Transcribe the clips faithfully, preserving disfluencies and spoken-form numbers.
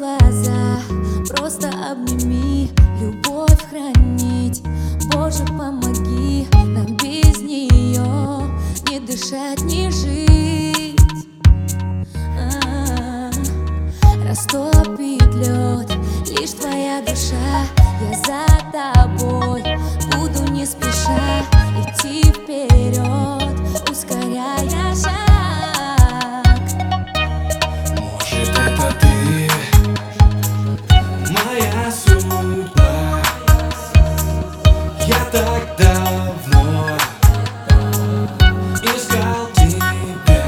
глаза, просто обними, любовь хранить. Боже, помоги нам без нее не дышать, не жить. А-а-а. Растопит лед лишь твоя душа, я за тобой буду не спеша идти вперед, ускоряя шаг. Так давно искал тебя.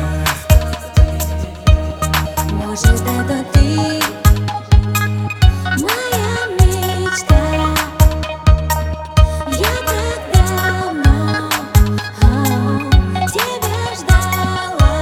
Может, это ты, моя мечта. Я так давно а, тебя ждала.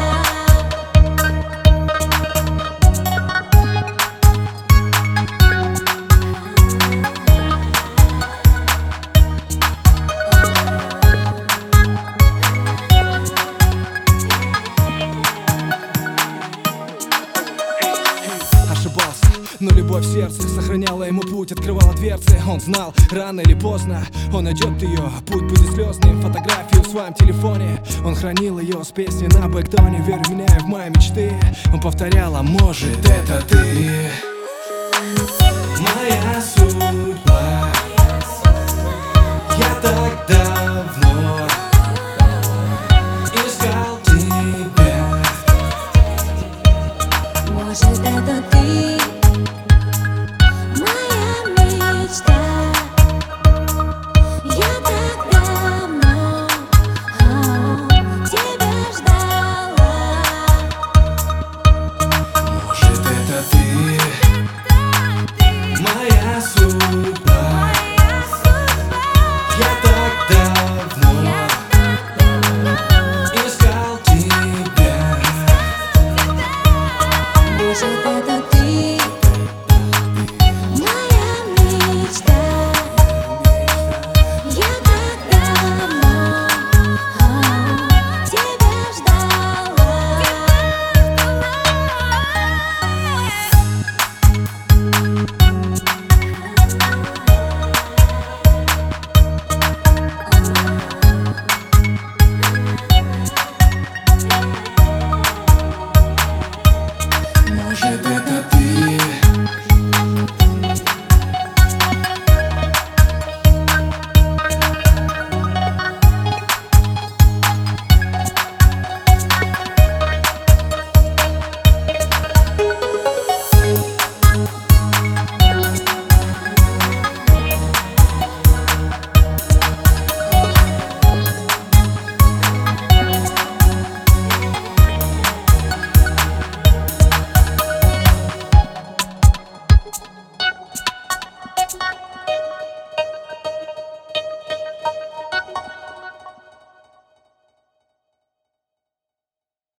Но любовь в сердце сохраняла ему путь, открывала дверцы. Он знал, рано или поздно он найдет ее. Путь будет слезным, фотографию в своем телефоне. Он хранил ее с песни на бэктоне. Верь в меня и в мои мечты. Он повторял, а может это ты, моя судьба. Я так давно искал тебя. Может это ты.